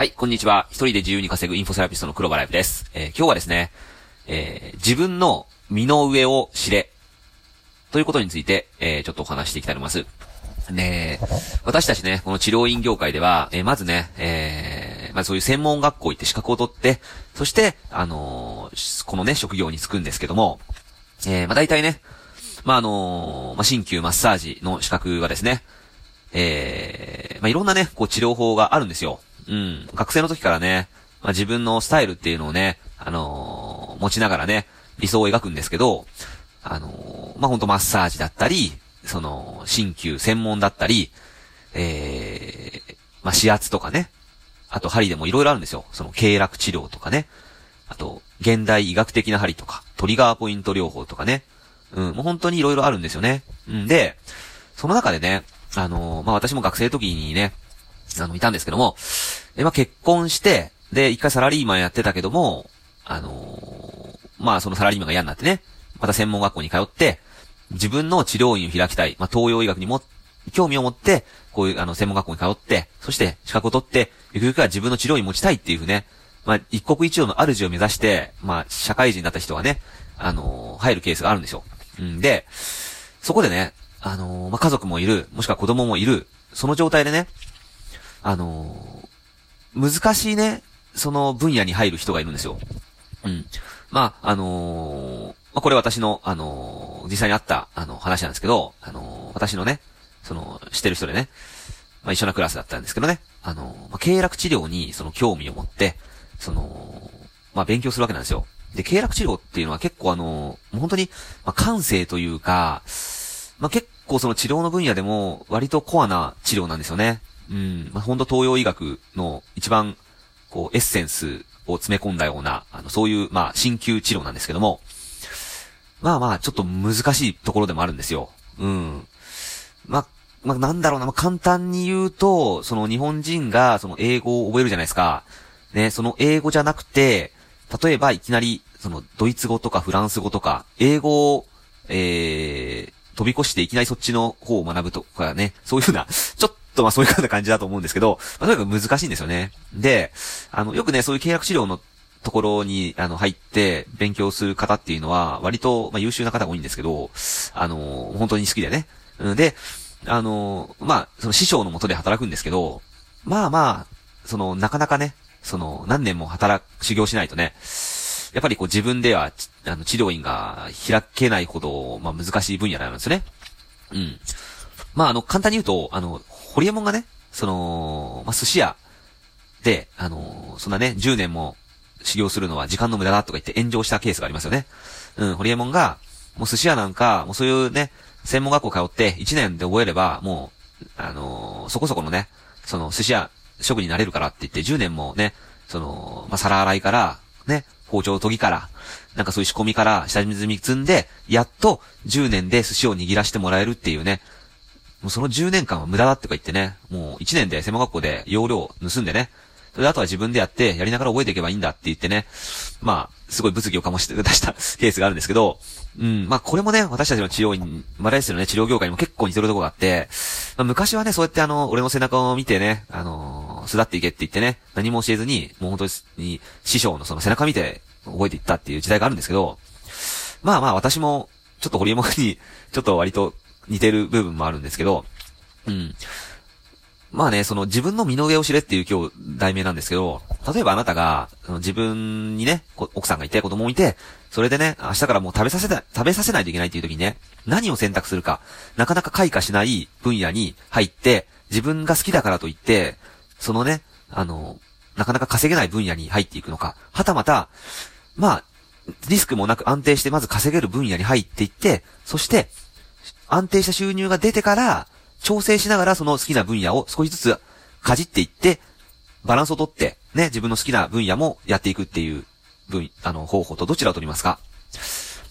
はい、こんにちは。一人で自由に稼ぐインフォセラピストの黒場ライブです。今日はですね、自分の身の上を知れということについて、ちょっとお話していきたいと思います。私たちね、この治療院業界では、まずね、まあそういう専門学校行って資格を取って、そして、このね、職業に就くんですけども、まあ大体ね、まあまあ鍼灸マッサージの資格はですね、まあいろんなね、こう治療法があるんですよ。うん。学生の時からね、まあ、自分のスタイルっていうのをね、持ちながらね、理想を描くんですけど、まあ、ほんとマッサージだったり、その、鍼灸専門だったり、まあ、指圧とかね、あと針でもいろいろあるんですよ。その、経絡治療とかね、あと、現代医学的な針とか、トリガーポイント療法とかね、うん、もう本当にいろいろあるんですよね。うんで、その中でね、まあ、私も学生の時にね、いたんですけども、まあ、結婚して、で、一回サラリーマンやってたけども、まあ、そのサラリーマンが嫌になってね、また専門学校に通って、自分の治療院を開きたい、まあ、東洋医学にも、興味を持って、こういう、専門学校に通って、そして、資格を取って、ゆくゆくは自分の治療院持ちたいっていうふうね、まあ、一国一城の主を目指して、まあ、社会人だった人がね、入るケースがあるんですよ。うんで、そこでね、まあ、家族もいる、もしくは子供もいる、その状態でね、難しいね、その分野に入る人がいるんですよ。うん。まあ、まあ、これ私の、実際にあった、話なんですけど、私のね、その、してる人でね、まあ、一緒なクラスだったんですけどね、まあ、経絡治療に、その、興味を持って、その、まあ、勉強するわけなんですよ。で、経絡治療っていうのは結構もう本当に、まあ、感性というか、まあ、結構その治療の分野でも、割とコアな治療なんですよね。うん、まあ、ほんと東洋医学の一番、こう、エッセンスを詰め込んだような、そういう、まあ、鍼灸治療なんですけども、まあまあ、ちょっと難しいところでもあるんですよ。うん。まあ、なんだろうな、まあ、簡単に言うと、その日本人が、その英語を覚えるじゃないですか。ね、その英語じゃなくて、例えばいきなり、その、ドイツ語とかフランス語とか、英語を、飛び越していきなりそっちの方を学ぶとかね、そういうふうな、ちょっと、まあそういうような感じだと思うんですけど、まあ、とにかく難しいんですよね。で、よくね、そういう経絡治療のところに、入って勉強する方っていうのは、割と、まあ優秀な方が多いんですけど、本当に好きでね。で、まあ、その師匠のもとで働くんですけど、まあまあ、その、なかなかね、その、何年も修行しないとね、やっぱりこう自分では、治療院が開けないほど、まあ難しい分野なんですよね。うん。まあ簡単に言うと、ホリエモンがね、その、まあ、寿司屋で、そんなね、10年も修行するのは時間の無駄だとか言って炎上したケースがありますよね。うん、ホリエモンが、もう寿司屋なんか、もうそういうね、専門学校通って1年で覚えれば、もう、そこそこのね、その寿司屋職人になれるからって言って10年もね、その、まあ、皿洗いから、ね、包丁研ぎから、なんかそういう仕込みから下積み積んで、やっと10年で寿司を握らせてもらえるっていうね、もうその10年間は無駄だってか言ってね、もう1年で専門学校で要領を盗んでね、それであとは自分でやって、やりながら覚えていけばいいんだって言ってね、まあ、すごい物議を醸して出したケースがあるんですけど、うん、まあこれもね、私たちの治療院、マレーシアのね、治療業界にも結構似てるところがあって、まあ、昔はね、そうやって俺の背中を見てね、巣立っていけって言ってね、何も教えずに、もう本当に師匠のその背中見て覚えていったっていう時代があるんですけど、まあまあ私も、ちょっとホリエモンに、ちょっと割と、似てる部分もあるんですけど、うん。まあね、その自分の身の上を知れっていう今日題名なんですけど、例えばあなたが、自分にね、奥さんがいて子供もいて、それでね、明日からもう食べさせないといけないっていう時にね、何を選択するか、なかなか開花しない分野に入って、自分が好きだからといって、そのね、なかなか稼げない分野に入っていくのか、はたまた、まあ、リスクもなく安定してまず稼げる分野に入っていって、そして、安定した収入が出てから、調整しながらその好きな分野を少しずつかじっていって、バランスをとって、ね、自分の好きな分野もやっていくっていう、方法とどちらを取りますか？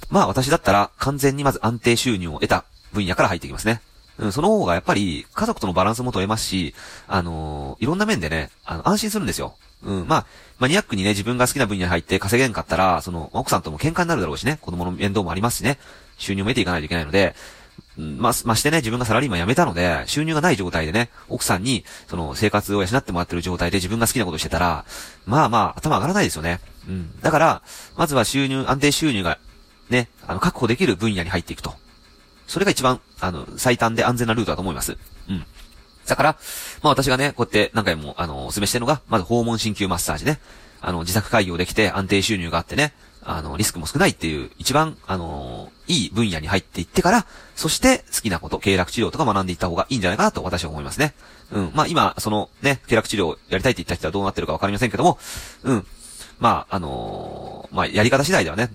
まあ私だったら完全にまず安定収入を得た分野から入っていきますね。うん、その方がやっぱり家族とのバランスも取れますし、いろんな面でね、安心するんですよ。うん、まあ、マニアックにね、自分が好きな分野に入って稼げんかったら、その、奥さんとも喧嘩になるだろうしね、子供の面倒もありますしね、収入も得ていかないといけないので、ましてね、自分がサラリーマン辞めたので、収入がない状態でね、奥さんに、その、生活を養ってもらってる状態で自分が好きなことしてたら、頭上がらないですよね。うん。だから、まずは安定収入が、ね、確保できる分野に入っていくと。それが一番、最短で安全なルートだと思います。うん。だから、私がね、こうやって何回も、お勧めしてるのが、まず訪問鍼灸マッサージね。自宅開業できて安定収入があってね、リスクも少ないっていう、一番、いい分野に入っていってから、そして好きなこと、経絡治療とか学んでいった方がいいんじゃないかなと私は思いますね。うん。今、そのね、経絡治療をやりたいって言った人はどうなってるかわかりませんけども、うん。やり方次第ではね、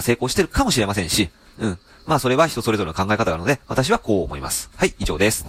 成功してるかもしれませんし、うん。それは人それぞれの考え方なので、私はこう思います。はい、以上です。